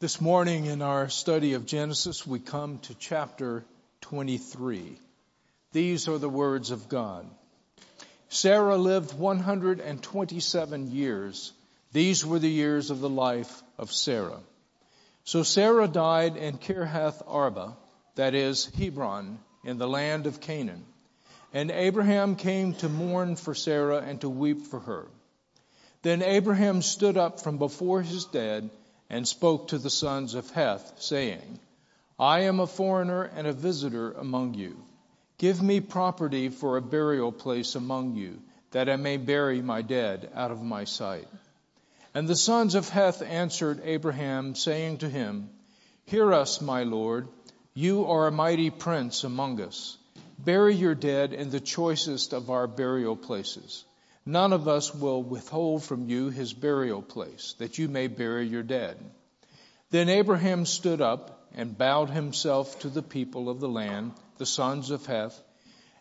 This morning in our study of Genesis, we come to chapter 23. These are the words of God. Sarah lived 127 years. These were the years of the life of Sarah. So Sarah died in Kirhath Arba, that is Hebron, in the land of Canaan. And Abraham came to mourn for Sarah and to weep for her. Then Abraham stood up from before his dead and spoke to the sons of Heth, saying, I am a foreigner and a visitor among you. Give me property for a burial place among you, that I may bury my dead out of my sight. And the sons of Heth answered Abraham, saying to him, Hear us, my lord. You are a mighty prince among us. Bury your dead in the choicest of our burial places. None of us will withhold from you his burial place, that you may bury your dead. Then Abraham stood up and bowed himself to the people of the land, the sons of Heth,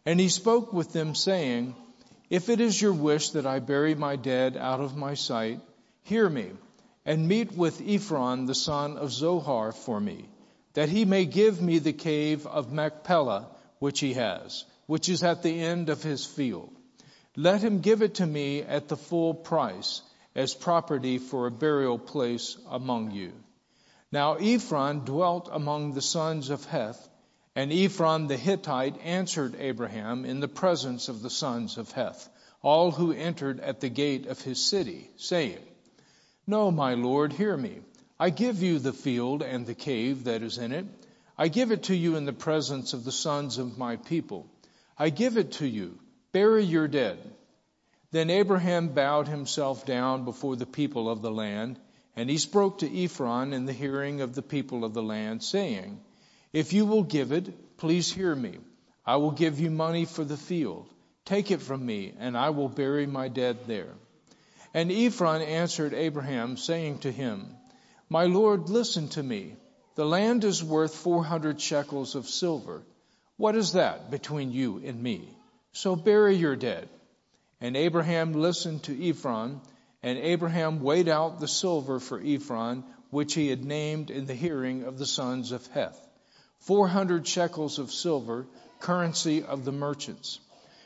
and he spoke with them, saying, If it is your wish that I bury my dead out of my sight, hear me, and meet with Ephron the son of Zohar for me, that he may give me the cave of Machpelah, which he has, which is at the end of his field. Let him give it to me at the full price as property for a burial place among you. Now Ephron dwelt among the sons of Heth, and Ephron the Hittite answered Abraham in the presence of the sons of Heth, all who entered at the gate of his city, saying, No, my lord, hear me. I give you the field and the cave that is in it. I give it to you in the presence of the sons of my people. I give it to you. Bury your dead. Then Abraham bowed himself down before the people of the land, and he spoke to Ephron in the hearing of the people of the land, saying, If you will give it, please hear me. I will give you money for the field. Take it from me, and I will bury my dead there. And Ephron answered Abraham, saying to him, My lord, listen to me. The land is worth 400 shekels of silver. What is that between you and me? So bury your dead. And Abraham listened to Ephron, and Abraham weighed out the silver for Ephron, which he had named in the hearing of the sons of Heth, 400 shekels of silver, currency of the merchants.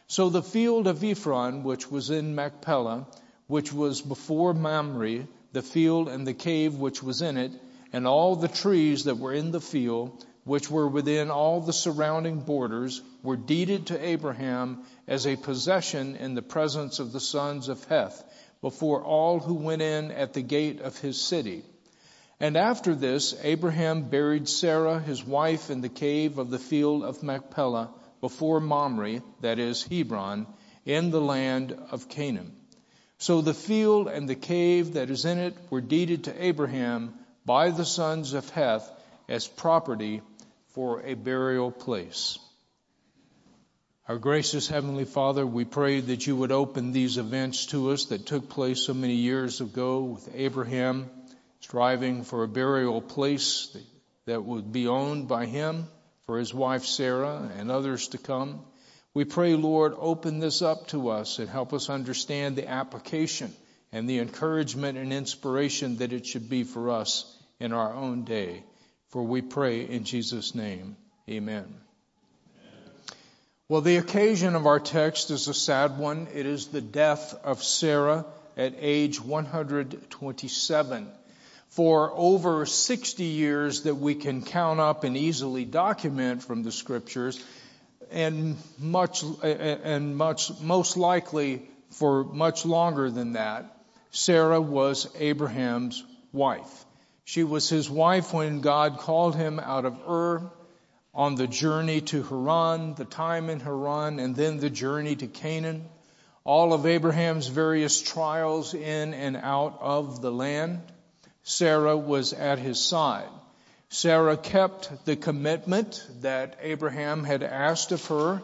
So the field of Ephron, which was in Machpelah, which was before Mamre, the field and the cave which was in it, and all the trees that were in the field, which were within all the surrounding borders, were deeded to Abraham as a possession in the presence of the sons of Heth, before all who went in at the gate of his city. And after this, Abraham buried Sarah, his wife, in the cave of the field of Machpelah, before Mamre, that is Hebron, in the land of Canaan. So the field and the cave that is in it were deeded to Abraham by the sons of Heth as property for a burial place. Our gracious Heavenly Father, we pray that you would open these events to us that took place so many years ago with Abraham striving for a burial place that would be owned by him, for his wife Sarah and others to come. We pray, Lord, open this up to us and help us understand the application and the encouragement and inspiration that it should be for us in our own day. For we pray in Jesus' name. Amen. Well, the occasion of our text is a sad one. It is the death of Sarah at age 127. For over 60 years that we can count up and easily document from the scriptures, most likely for much longer than that, Sarah was Abraham's wife. She was his wife when God called him out of Ur, on the journey to Haran, the time in Haran, and then the journey to Canaan, all of Abraham's various trials in and out of the land. Sarah was at his side. Sarah kept the commitment that Abraham had asked of her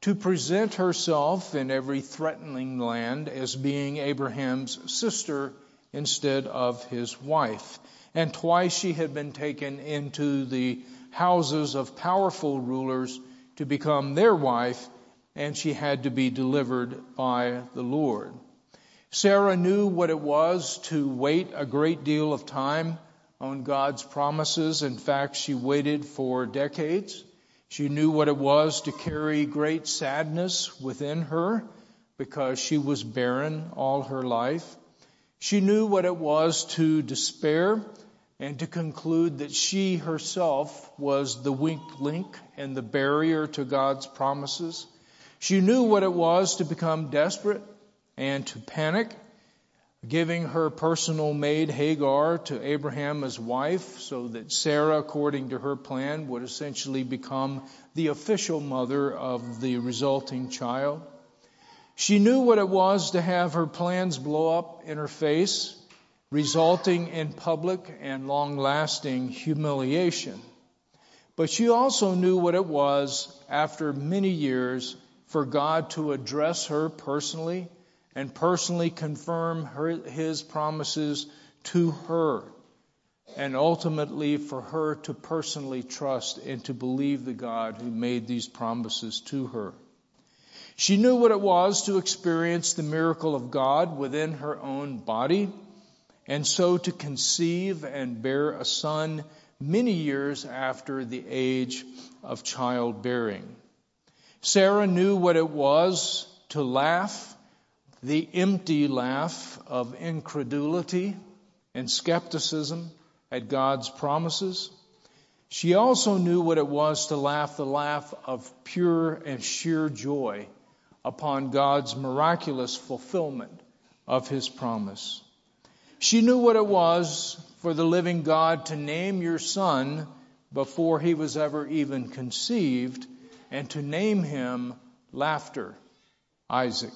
to present herself in every threatening land as being Abraham's sister instead of his wife. And twice she had been taken into the houses of powerful rulers to become their wife, and she had to be delivered by the Lord. Sarah knew what it was to wait a great deal of time on God's promises. In fact, she waited for decades. She knew what it was to carry great sadness within her because she was barren all her life. She knew what it was to despair and to conclude that she herself was the weak link and the barrier to God's promises. She knew what it was to become desperate and to panic, giving her personal maid Hagar to Abraham as wife so that Sarah, according to her plan, would essentially become the official mother of the resulting child. She knew what it was to have her plans blow up in her face, resulting in public and long-lasting humiliation. But she also knew what it was, after many years, for God to address her personally and personally confirm His promises to her, and ultimately for her to personally trust and to believe the God who made these promises to her. She knew what it was to experience the miracle of God within her own body, and so to conceive and bear a son many years after the age of childbearing. Sarah knew what it was to laugh, the empty laugh of incredulity and skepticism at God's promises. She also knew what it was to laugh the laugh of pure and sheer joy upon God's miraculous fulfillment of His promise. She knew what it was for the living God to name your son before he was ever even conceived, and to name him Laughter, Isaac.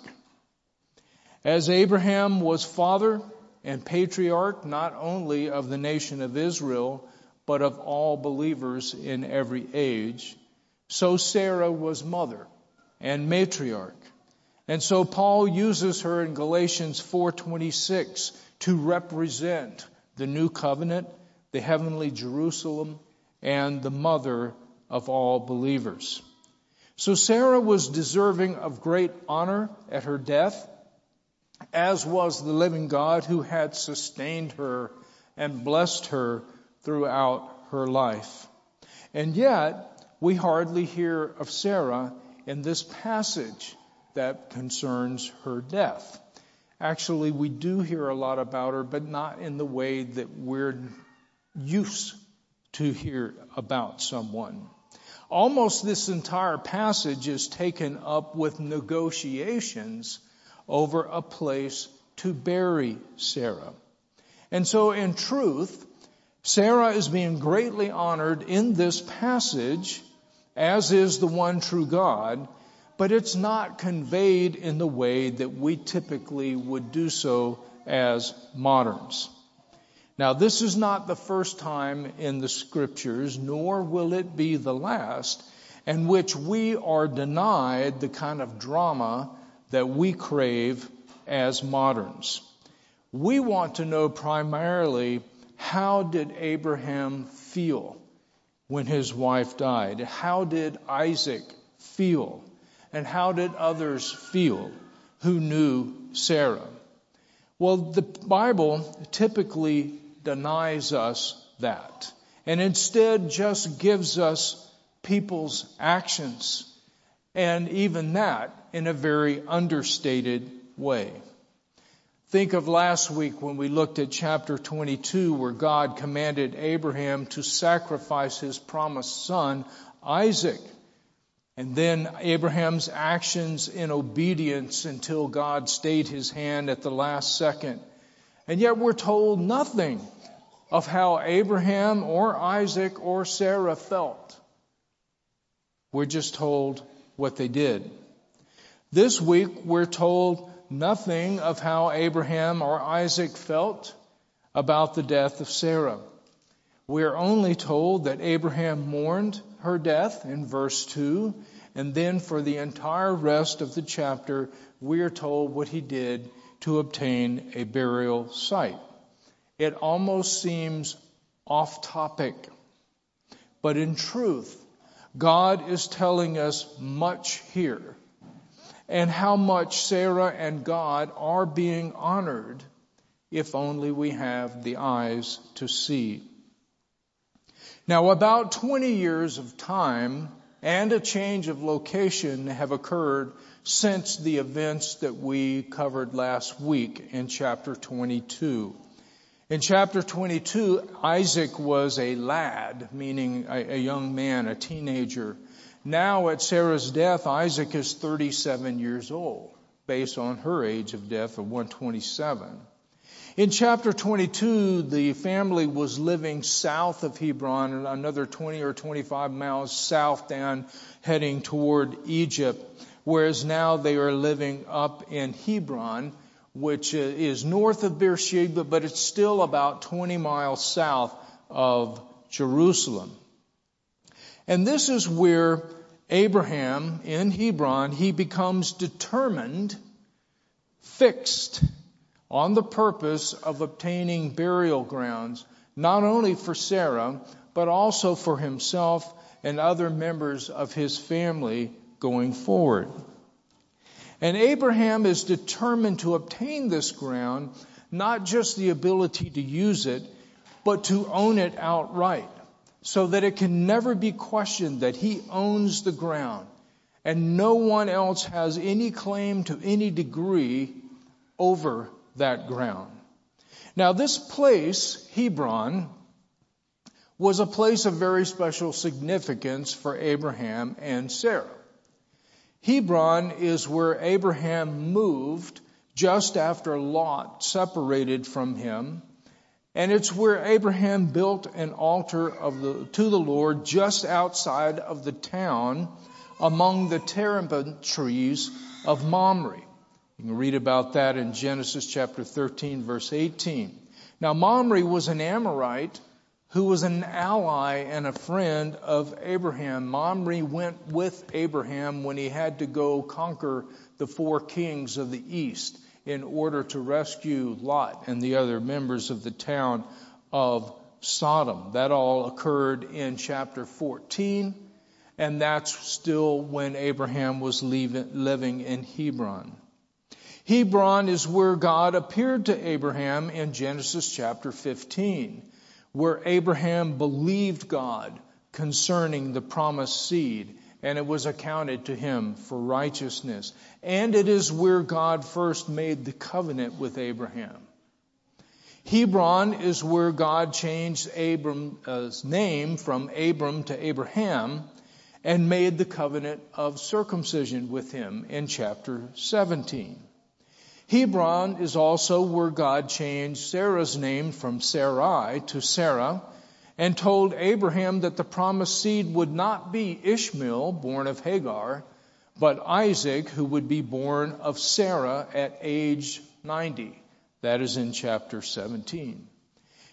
As Abraham was father and patriarch not only of the nation of Israel, but of all believers in every age, so Sarah was mother and matriarch. And so Paul uses her in Galatians 4:26 to represent the new covenant, the heavenly Jerusalem, and the mother of all believers. So Sarah was deserving of great honor at her death, as was the living God who had sustained her and blessed her throughout her life. And yet, we hardly hear of Sarah in this passage that concerns her death. Actually, we do hear a lot about her, but not in the way that we're used to hear about someone. Almost this entire passage is taken up with negotiations over a place to bury Sarah. And so, in truth, Sarah is being greatly honored in this passage, as is the one true God, but it's not conveyed in the way that we typically would do so as moderns. Now, this is not the first time in the Scriptures, nor will it be the last, in which we are denied the kind of drama that we crave as moderns. We want to know primarily, how did Abraham feel when his wife died? How did Isaac feel? And how did others feel who knew Sarah? Well, the Bible typically denies us that, and instead just gives us people's actions, and even that in a very understated way. Think of last week when we looked at chapter 22, where God commanded Abraham to sacrifice his promised son, Isaac. And then Abraham's actions in obedience until God stayed his hand at the last second. And yet we're told nothing of how Abraham or Isaac or Sarah felt. We're just told what they did. This week we're told nothing of how Abraham or Isaac felt about the death of Sarah. We are only told that Abraham mourned her death in verse 2, and then for the entire rest of the chapter, we are told what he did to obtain a burial site. It almost seems off topic, but in truth, God is telling us much here, and how much Sarah and God are being honored if only we have the eyes to see. Now about 20 years of time and a change of location have occurred since the events that we covered last week in chapter 22. In chapter 22, Isaac was a lad, meaning a young man, a teenager. Now at Sarah's death, Isaac is 37 years old, based on her age of death of 127. In chapter 22, the family was living south of Hebron, another 20 or 25 miles south down, heading toward Egypt, whereas now they are living up in Hebron, which is north of Beersheba, but it's still about 20 miles south of Jerusalem. And this is where Abraham, in Hebron, he becomes determined, fixed, on the purpose of obtaining burial grounds, not only for Sarah, but also for himself and other members of his family going forward. And Abraham is determined to obtain this ground, not just the ability to use it, but to own it outright, so that it can never be questioned that he owns the ground, and no one else has any claim to any degree over that ground. Now, this place, Hebron, was a place of very special significance for Abraham and Sarah. Hebron is where Abraham moved just after Lot separated from him, and it's where Abraham built an altar to the Lord just outside of the town among the terebinth trees of Mamre. You can read about that in Genesis chapter 13, verse 18. Now, Mamre was an Amorite who was an ally and a friend of Abraham. Mamre went with Abraham when he had to go conquer the four kings of the east in order to rescue Lot and the other members of the town of Sodom. That all occurred in chapter 14, and that's still when Abraham was living in Hebron. Hebron is where God appeared to Abraham in Genesis chapter 15, where Abraham believed God concerning the promised seed, and it was accounted to him for righteousness. And it is where God first made the covenant with Abraham. Hebron is where God changed Abram's name from Abram to Abraham and made the covenant of circumcision with him in chapter 17. Hebron is also where God changed Sarah's name from Sarai to Sarah and told Abraham that the promised seed would not be Ishmael, born of Hagar, but Isaac, who would be born of Sarah at age 90. That is in chapter 17.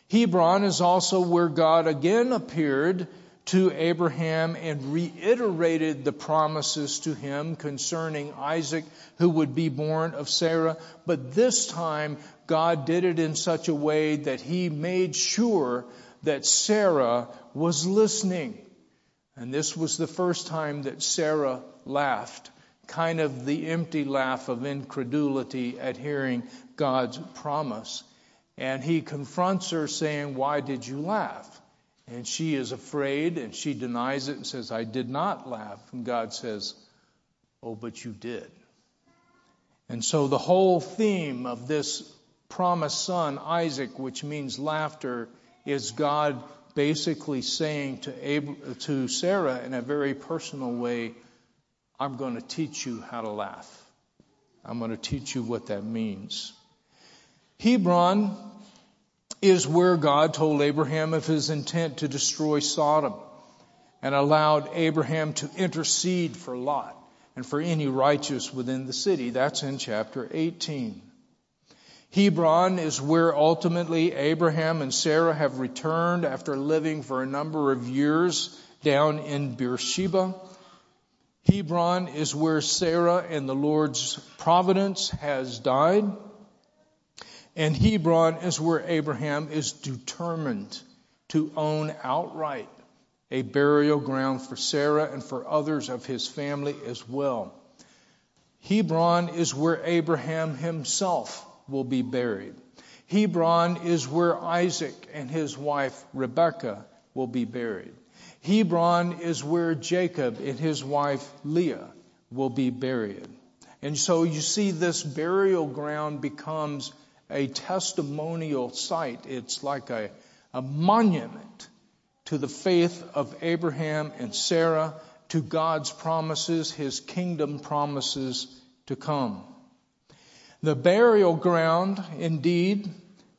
Hebron is also where God again appeared to Abraham and reiterated the promises to him concerning Isaac, who would be born of Sarah. But this time, God did it in such a way that he made sure that Sarah was listening. And this was the first time that Sarah laughed, kind of the empty laugh of incredulity at hearing God's promise. And he confronts her saying, "Why did you laugh?" And she is afraid, and she denies it and says, "I did not laugh." And God says, "Oh, but you did." And so the whole theme of this promised son, Isaac, which means laughter, is God basically saying to Sarah in a very personal way, "I'm going to teach you how to laugh. I'm going to teach you what that means." Hebron is where God told Abraham of his intent to destroy Sodom and allowed Abraham to intercede for Lot and for any righteous within the city. That's in chapter 18. Hebron is where ultimately Abraham and Sarah have returned after living for a number of years down in Beersheba. Hebron is where Sarah and the Lord's providence has died. And Hebron is where Abraham is determined to own outright a burial ground for Sarah and for others of his family as well. Hebron is where Abraham himself will be buried. Hebron is where Isaac and his wife Rebekah will be buried. Hebron is where Jacob and his wife Leah will be buried. And so you see this burial ground becomes a testimonial site. It's like a monument to the faith of Abraham and Sarah, to God's promises, his kingdom promises to come. The burial ground, indeed,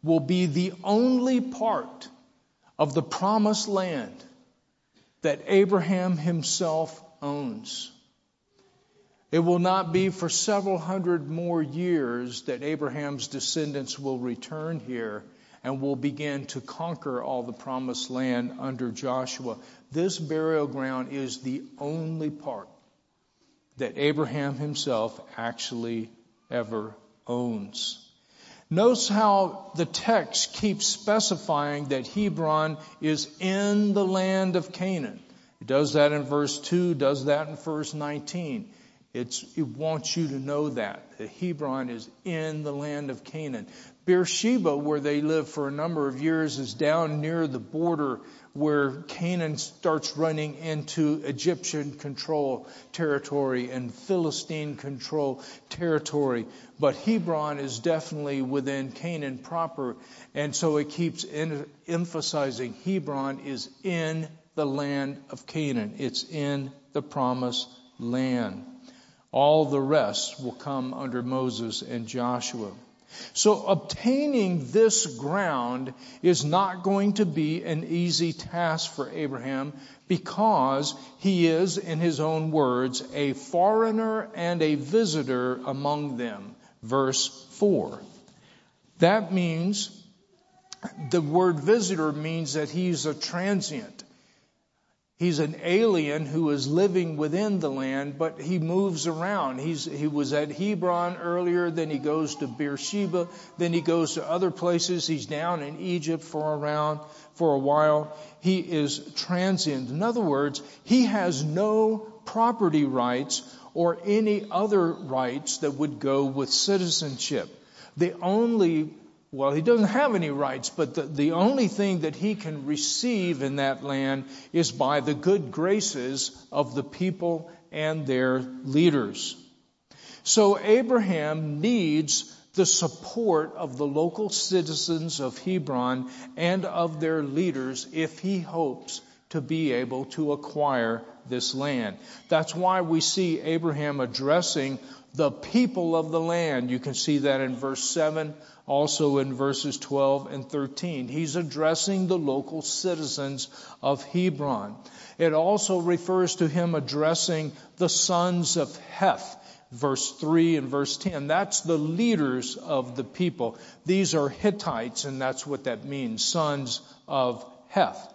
will be the only part of the promised land that Abraham himself owns. It will not be for several hundred more years that Abraham's descendants will return here and will begin to conquer all the promised land under Joshua. This burial ground is the only part that Abraham himself actually ever owns. Notice how the text keeps specifying that Hebron is in the land of Canaan. It does that in verse 2, does that in verse 19. It wants you to know that Hebron is in the land of Canaan. Beersheba, where they lived for a number of years, is down near the border where Canaan starts running into Egyptian control territory and Philistine control territory. But Hebron is definitely within Canaan proper. And so it keeps emphasizing Hebron is in the land of Canaan. It's in the promised land. All the rest will come under Moses and Joshua. So obtaining this ground is not going to be an easy task for Abraham, because he is, in his own words, a foreigner and a visitor among them. Verse 4. That means, the word visitor means that he's a transient. He's an alien who is living within the land, but he moves around. He was at Hebron earlier, then he goes to Beersheba, then he goes to other places. He's down in Egypt for a while. He is transient. In other words, he has no property rights or any other rights that would go with citizenship. He doesn't have any rights, but the only thing that he can receive in that land is by the good graces of the people and their leaders. So Abraham needs the support of the local citizens of Hebron and of their leaders if he hopes to be able to acquire this land. That's why we see Abraham addressing the people of the land. You can see that in verse 7, also in verses 12 and 13. He's addressing the local citizens of Hebron. It also refers to him addressing the sons of Heth, verse 3 and verse 10. That's the leaders of the people. These are Hittites, and that's what that means, sons of Heth.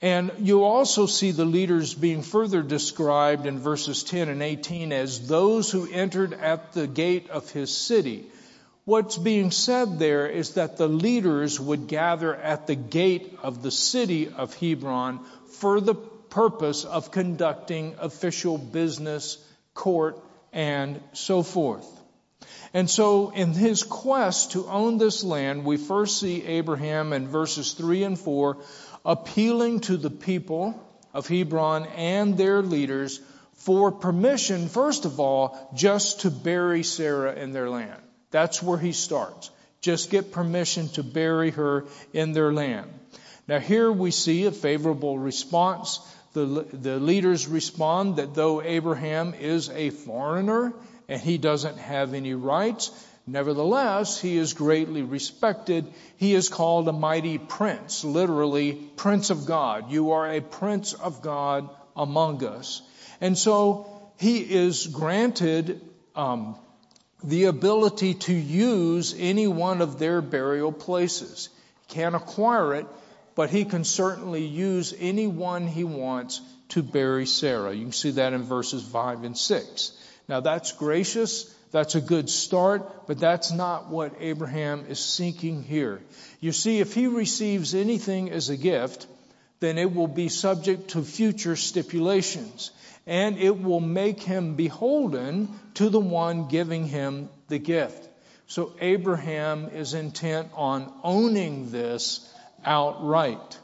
And you also see the leaders being further described in verses 10 and 18 as those who entered at the gate of his city. What's being said there is that the leaders would gather at the gate of the city of Hebron for the purpose of conducting official business, court, and so forth. And so in his quest to own this land, we first see Abraham in verses 3 and 4 appealing to the people of Hebron and their leaders for permission, first of all, just to bury Sarah in their land. That's where he starts. Just get permission to bury her in their land. Now here we see a favorable response. The leaders respond that though Abraham is a foreigner and he doesn't have any rights, nevertheless, he is greatly respected. He is called a mighty prince, literally Prince of God. You are a Prince of God among us. And so he is granted the ability to use any one of their burial places. He can't acquire it, but he can certainly use any one he wants to bury Sarah. You can see that in verses 5 and 6. Now that's gracious. That's a good start, but that's not what Abraham is seeking here. You see, if he receives anything as a gift, then it will be subject to future stipulations, and it will make him beholden to the one giving him the gift. So Abraham is intent on owning this outright.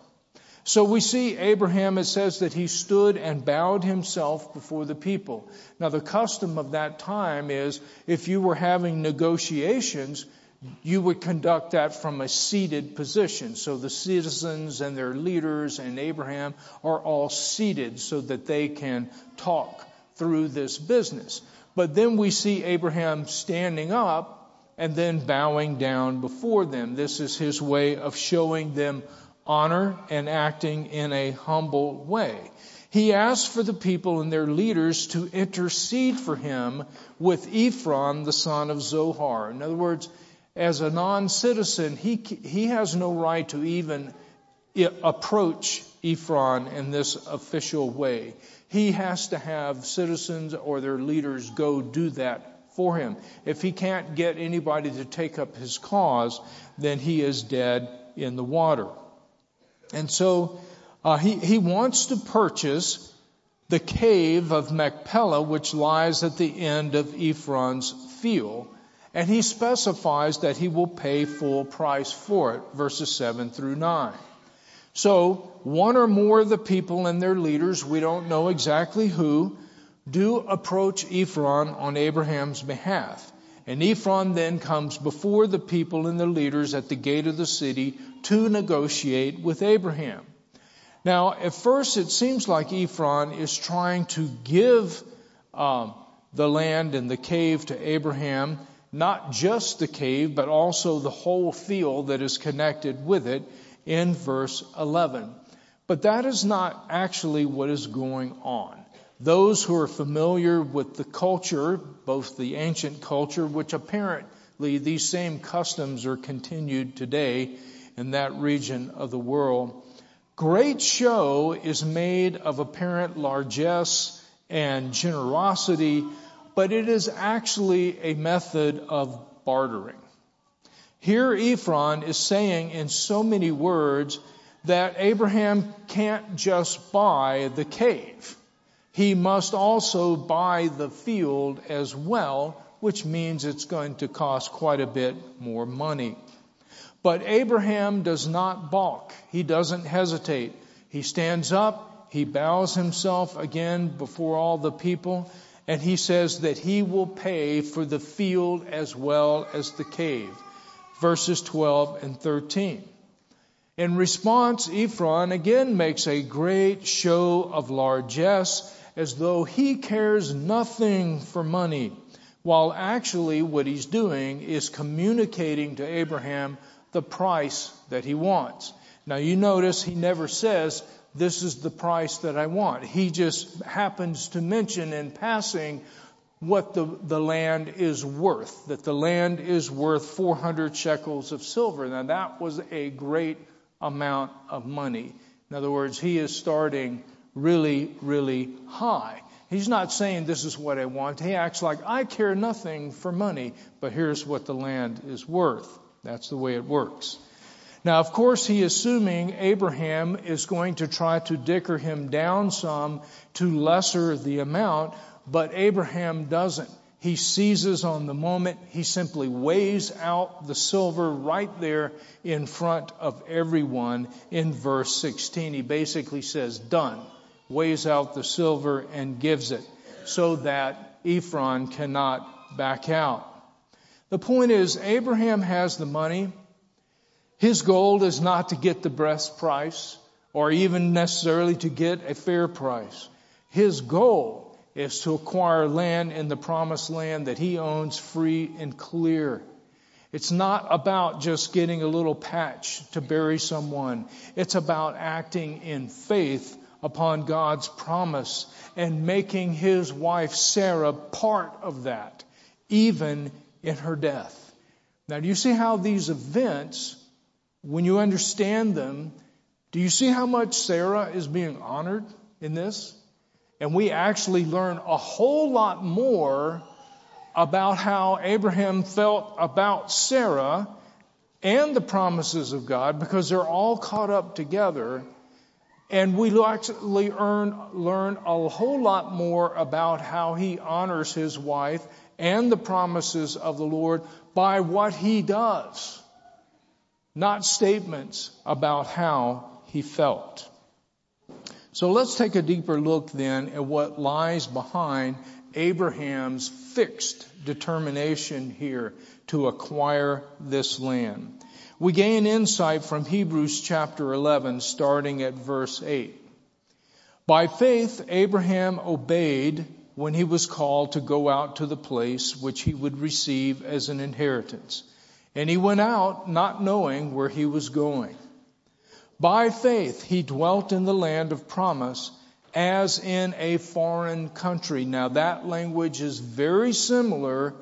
So we see Abraham, it says that he stood and bowed himself before the people. Now the custom of that time is if you were having negotiations, you would conduct that from a seated position. So the citizens and their leaders and Abraham are all seated so that they can talk through this business. But then we see Abraham standing up and then bowing down before them. This is his way of showing them honor and acting in a humble way. He asked for the people and their leaders to intercede for him with Ephron, the son of Zohar. In other words, as a non-citizen, he has no right to even approach Ephron in this official way. He has to have citizens or their leaders go do that for him. If he can't get anybody to take up his cause, then he is dead in the water. And so he wants to purchase the cave of Machpelah, which lies at the end of Ephron's field. And he specifies that he will pay full price for it, verses 7 through 9. So, one or more of the people and their leaders, we don't know exactly who, do approach Ephron on Abraham's behalf. And Ephron then comes before the people and the leaders at the gate of the city to negotiate with Abraham. Now, at first it seems like Ephron is trying to give the land and the cave to Abraham, not just the cave, but also the whole field that is connected with it in verse 11. But that is not actually what is going on. Those who are familiar with the culture, both the ancient culture, which apparently these same customs are continued today in that region of the world, great show is made of apparent largesse and generosity, but it is actually a method of bartering. Here Ephron is saying in so many words that Abraham can't just buy the cave. He must also buy the field as well, which means it's going to cost quite a bit more money. But Abraham does not balk. He doesn't hesitate. He stands up, he bows himself again before all the people, and he says that he will pay for the field as well as the cave. Verses 12 and 13. In response, Ephron again makes a great show of largesse as though he cares nothing for money, while actually what he's doing is communicating to Abraham the price that he wants. Now you notice he never says, "This is the price that I want." He just happens to mention in passing what the land is worth, that the land is worth 400 shekels of silver. Now that was a great amount of money. In other words, he is starting really, really high. He's not saying this is what I want. He acts like I care nothing for money, but here's what the land is worth. That's the way it works. Now, of course, he is assuming Abraham is going to try to dicker him down some to lesser the amount, but Abraham doesn't. He seizes on the moment. He simply weighs out the silver right there in front of everyone in verse 16. He basically says, done. Weighs out the silver and gives it so that Ephron cannot back out. The point is, Abraham has the money. His goal is not to get the best price or even necessarily to get a fair price. His goal is to acquire land in the promised land that he owns free and clear. It's not about just getting a little patch to bury someone. It's about acting in faith upon God's promise and making his wife Sarah part of that, even in her death. Now, do you see how these events, when you understand them, do you see how much Sarah is being honored in this? And we actually learn a whole lot more about how Abraham felt about Sarah and the promises of God, because they're all caught up together. And we actually learn a whole lot more about how he honors his wife and the promises of the Lord by what he does, not statements about how he felt. So let's take a deeper look then at what lies behind Abraham's fixed determination here to acquire this land. We gain insight from Hebrews chapter 11, starting at verse 8. By faith, Abraham obeyed when he was called to go out to the place which he would receive as an inheritance. And he went out not knowing where he was going. By faith, he dwelt in the land of promise as in a foreign country. Now, that language is very similar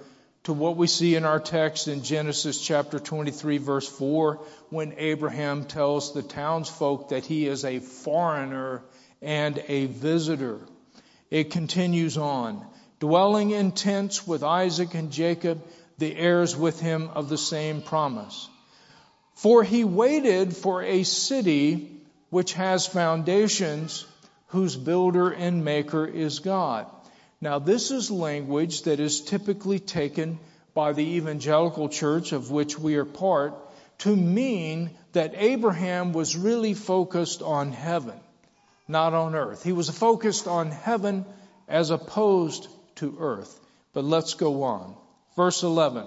to what we see in our text in Genesis chapter 23, verse 4, when Abraham tells the townsfolk that he is a foreigner and a visitor. It continues on. Dwelling in tents with Isaac and Jacob, the heirs with him of the same promise. For he waited for a city which has foundations, whose builder and maker is God. Now, this is language that is typically taken by the evangelical church, of which we are part, to mean that Abraham was really focused on heaven, not on earth. He was focused on heaven as opposed to earth. But let's go on. Verse 11.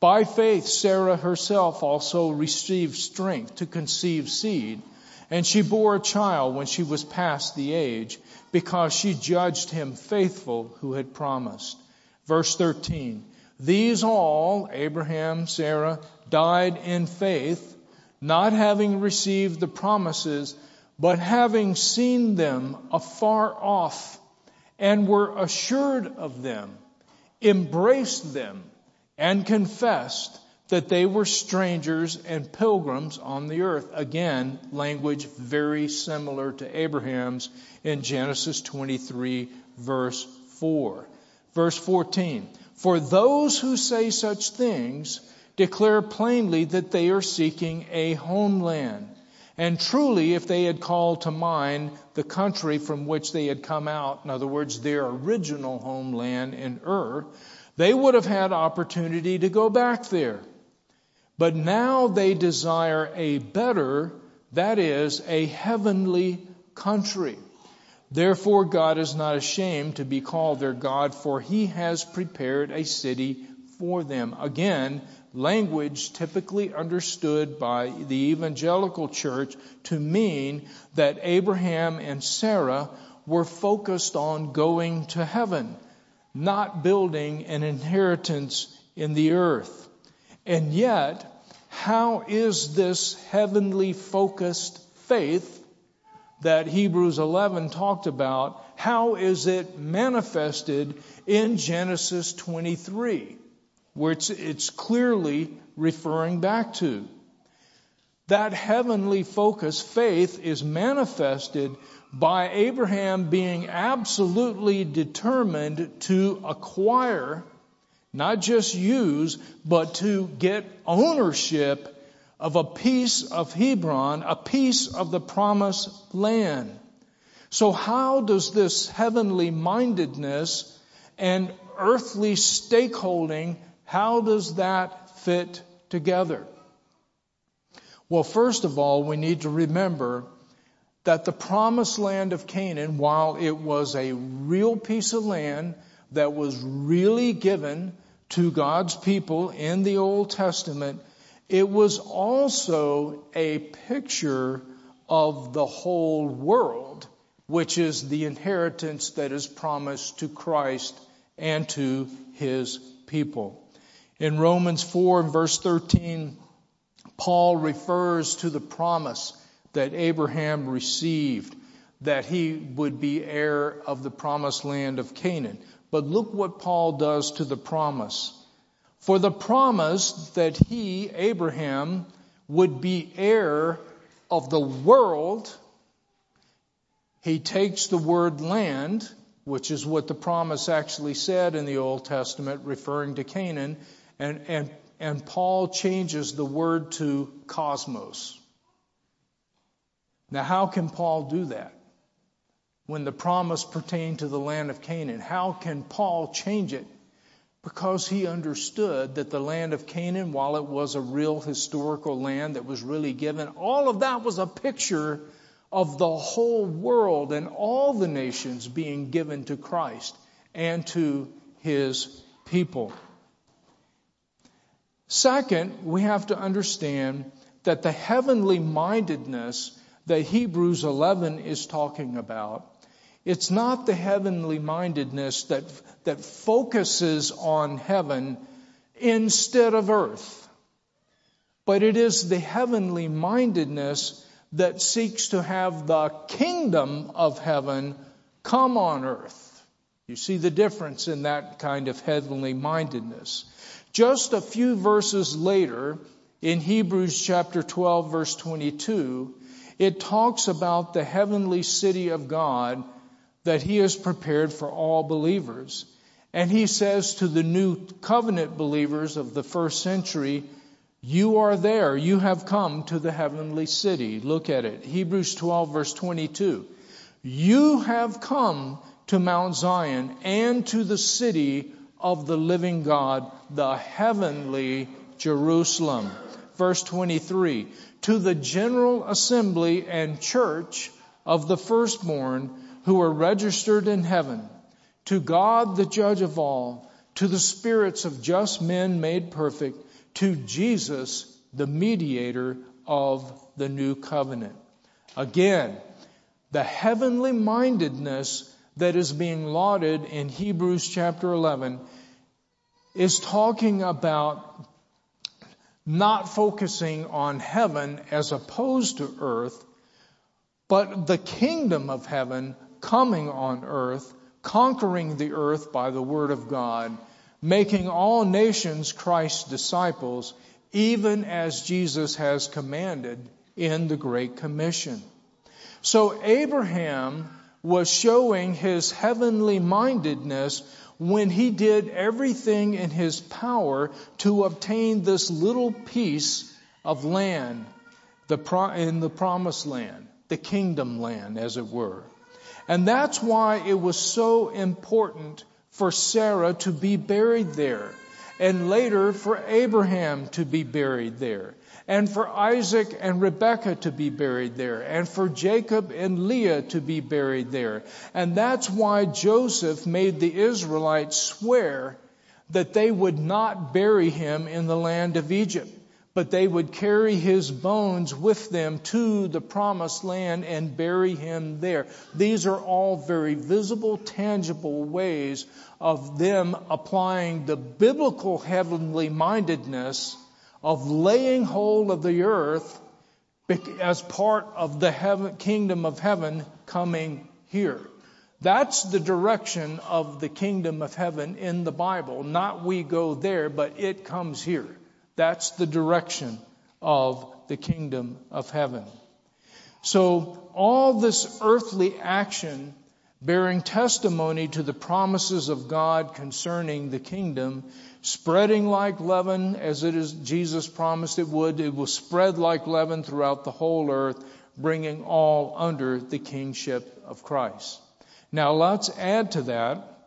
By faith, Sarah herself also received strength to conceive seed, and she bore a child when she was past the age, because she judged him faithful who had promised. Verse 13. These all, Abraham, Sarah, died in faith, not having received the promises, but having seen them afar off, and were assured of them, embraced them, and confessed that they were strangers and pilgrims on the earth. Again, language very similar to Abraham's in Genesis 23, verse 4. Verse 14, for those who say such things declare plainly that they are seeking a homeland. And truly, if they had called to mind the country from which they had come out, in other words, their original homeland in Ur, they would have had opportunity to go back there. But now they desire a better, that is, a heavenly country. Therefore, God is not ashamed to be called their God, for he has prepared a city for them. Again, language typically understood by the evangelical church to mean that Abraham and Sarah were focused on going to heaven, not building an inheritance in the earth. And yet, how is this heavenly focused faith that Hebrews 11 talked about, how is it manifested in Genesis 23, which it's clearly referring back to? That heavenly focused faith is manifested by Abraham being absolutely determined to acquire, not just use, but to get ownership of a piece of Hebron, a piece of the promised land. So how does this heavenly mindedness and earthly stakeholding, how does that fit together? Well, first of all, we need to remember that the promised land of Canaan, while it was a real piece of land that was really given to God's people in the Old Testament, it was also a picture of the whole world, which is the inheritance that is promised to Christ and to his people. In Romans 4 and verse 13, Paul refers to the promise that Abraham received, that he would be heir of the promised land of Canaan. But look what Paul does to the promise. For the promise that he, Abraham, would be heir of the world, he takes the word land, which is what the promise actually said in the Old Testament, referring to Canaan, and Paul changes the word to cosmos. Now, how can Paul do that when the promise pertained to the land of Canaan? How can Paul change it? Because he understood that the land of Canaan, while it was a real historical land that was really given, all of that was a picture of the whole world and all the nations being given to Christ and to his people. Second, we have to understand that the heavenly mindedness that Hebrews 11 is talking about, it's not the heavenly mindedness that focuses on heaven instead of earth, but it is the heavenly mindedness that seeks to have the kingdom of heaven come on earth. You see the difference in that kind of heavenly mindedness. Just a few verses later, in Hebrews chapter 12, verse 22, it talks about the heavenly city of God that he has prepared for all believers. And he says to the new covenant believers of the first century, you are there. You have come to the heavenly city. Look at it. Hebrews 12, verse 22. You have come to Mount Zion and to the city of the living God, the heavenly Jerusalem. Verse 23. To the general assembly and church of the firstborn who are registered in heaven, to God the judge of all, to the spirits of just men made perfect, to Jesus, the mediator of the new covenant. Again, the heavenly mindedness that is being lauded in Hebrews chapter 11 is talking about not focusing on heaven as opposed to earth, but the kingdom of heaven coming on earth, conquering the earth by the word of God, making all nations Christ's disciples, even as Jesus has commanded in the Great Commission. So Abraham was showing his heavenly mindedness when he did everything in his power to obtain this little piece of land in the promised land, the kingdom land, as it were. And that's why it was so important for Sarah to be buried there, and later for Abraham to be buried there, and for Isaac and Rebekah to be buried there, and for Jacob and Leah to be buried there. And that's why Joseph made the Israelites swear that they would not bury him in the land of Egypt, but they would carry his bones with them to the promised land and bury him there. These are all very visible, tangible ways of them applying the biblical heavenly mindedness of laying hold of the earth as part of the kingdom of heaven coming here. That's the direction of the kingdom of heaven in the Bible. Not we go there, but it comes here. That's the direction of the kingdom of heaven. So all this earthly action bearing testimony to the promises of God concerning the kingdom, spreading like leaven, as it is Jesus promised it would, it will spread like leaven throughout the whole earth, bringing all under the kingship of Christ. Now let's add to that,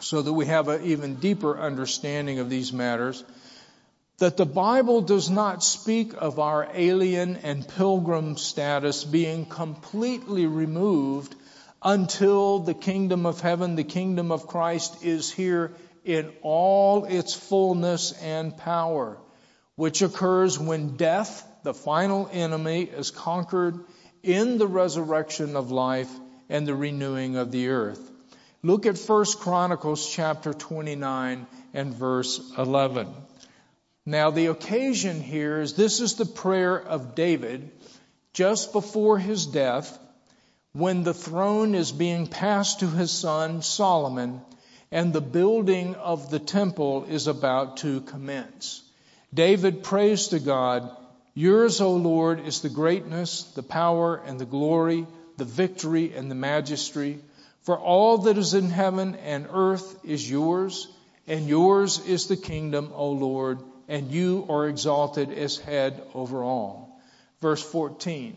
so that we have an even deeper understanding of these matters, that the Bible does not speak of our alien and pilgrim status being completely removed until the kingdom of heaven, the kingdom of Christ, is here in all its fullness and power, which occurs when death, the final enemy, is conquered in the resurrection of life and the renewing of the earth. Look at 1 Chronicles chapter 29 and verse 11. Now the occasion here is, this is the prayer of David just before his death, when the throne is being passed to his son Solomon and the building of the temple is about to commence. David prays to God, yours, O Lord, is the greatness, the power, and the glory, the victory, and the majesty. For all that is in heaven and earth is yours, and yours is the kingdom, O Lord, and you are exalted as head over all. Verse 14,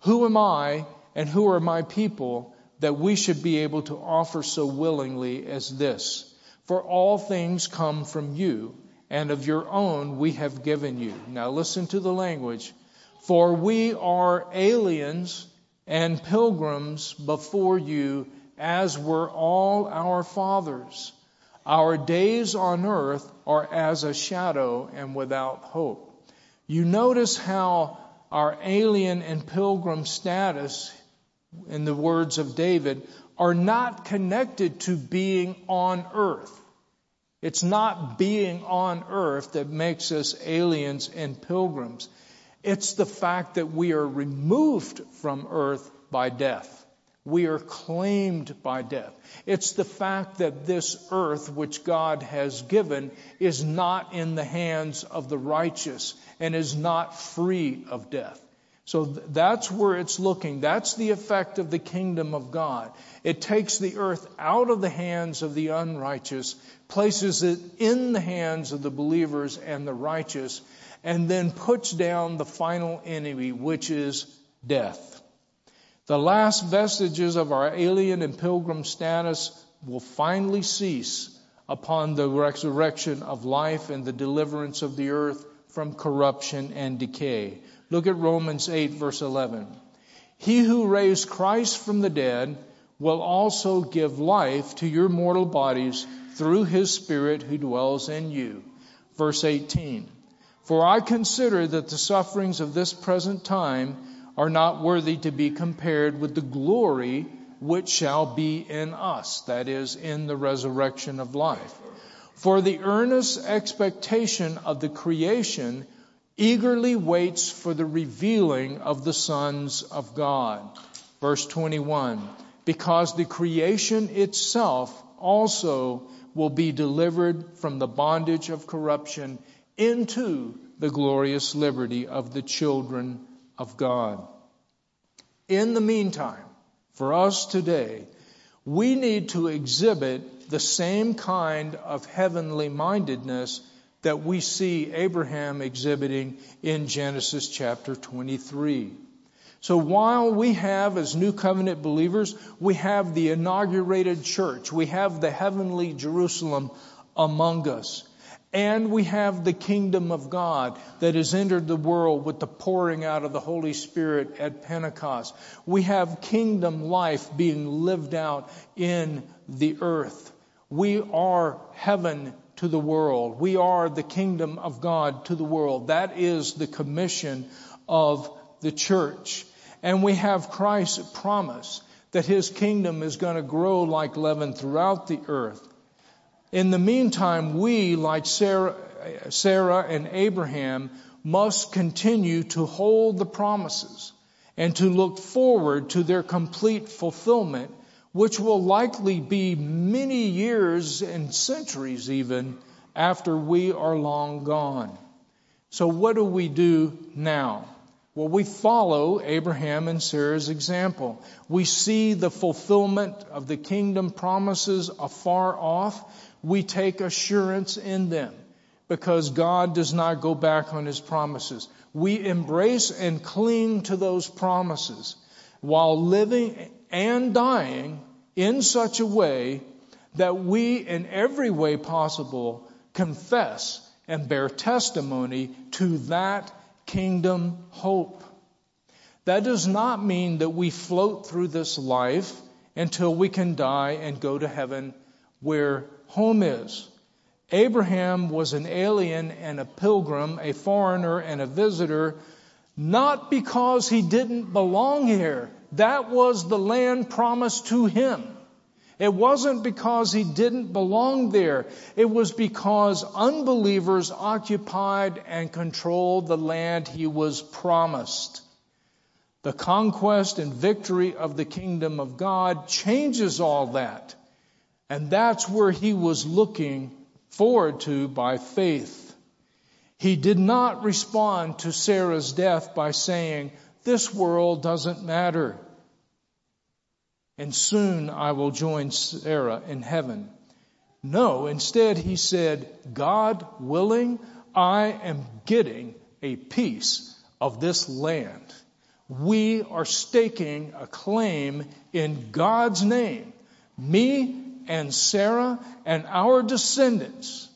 who am I and who are my people that we should be able to offer so willingly as this? For all things come from you, and of your own we have given you. Now listen to the language. For we are aliens and pilgrims before you, as were all our fathers. Our days on earth are as a shadow and without hope." You notice how our alien and pilgrim status, in the words of David, are not connected to being on earth. It's not being on earth that makes us aliens and pilgrims. It's the fact that we are removed from earth by death. We are claimed by death. It's the fact that this earth which God has given is not in the hands of the righteous and is not free of death. So that's where it's looking. That's the effect of the kingdom of God. It takes the earth out of the hands of the unrighteous, places it in the hands of the believers and the righteous, and then puts down the final enemy, which is death. The last vestiges of our alien and pilgrim status will finally cease upon the resurrection of life and the deliverance of the earth from corruption and decay. Look at Romans 8, verse 11. "He who raised Christ from the dead will also give life to your mortal bodies through his Spirit who dwells in you." Verse 18. "For I consider that the sufferings of this present time are not worthy to be compared with the glory which shall be in us," that is, in the resurrection of life. "For the earnest expectation of the creation eagerly waits for the revealing of the sons of God." Verse 21, "Because the creation itself also will be delivered from the bondage of corruption into the glorious liberty of the children of God." In the meantime, for us today, we need to exhibit the same kind of heavenly mindedness that we see Abraham exhibiting in Genesis chapter 23. So while we have, as New Covenant believers, we have the inaugurated church, we have the heavenly Jerusalem among us, and we have the kingdom of God that has entered the world with the pouring out of the Holy Spirit at Pentecost, we have kingdom life being lived out in the earth. We are heaven to the world. We are the kingdom of God to the world. That is the commission of the church. And we have Christ's promise that his kingdom is going to grow like leaven throughout the earth. In the meantime, we, like Sarah and Abraham, must continue to hold the promises and to look forward to their complete fulfillment, which will likely be many years and centuries even after we are long gone. So what do we do now? Well, we follow Abraham and Sarah's example. We see the fulfillment of the kingdom promises afar off. We take assurance in them because God does not go back on his promises. We embrace and cling to those promises while living and dying in such a way that we, in every way possible, confess and bear testimony to that kingdom hope. That does not mean that we float through this life until we can die and go to heaven where home is. Abraham was an alien and a pilgrim, a foreigner and a visitor, not because he didn't belong here. That was the land promised to him. It wasn't because he didn't belong there. It was because unbelievers occupied and controlled the land he was promised. The conquest and victory of the kingdom of God changes all that. And that's where he was looking forward to by faith. He did not respond to Sarah's death by saying, "This world doesn't matter, and soon I will join Sarah in heaven." No, instead he said, "God willing, I am getting a piece of this land." We are staking a claim in God's name, me and Sarah and our descendants,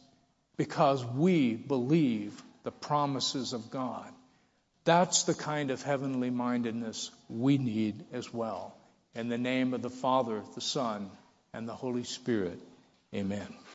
because we believe the promises of God. That's the kind of heavenly mindedness we need as well. In the name of the Father, the Son, and the Holy Spirit. Amen.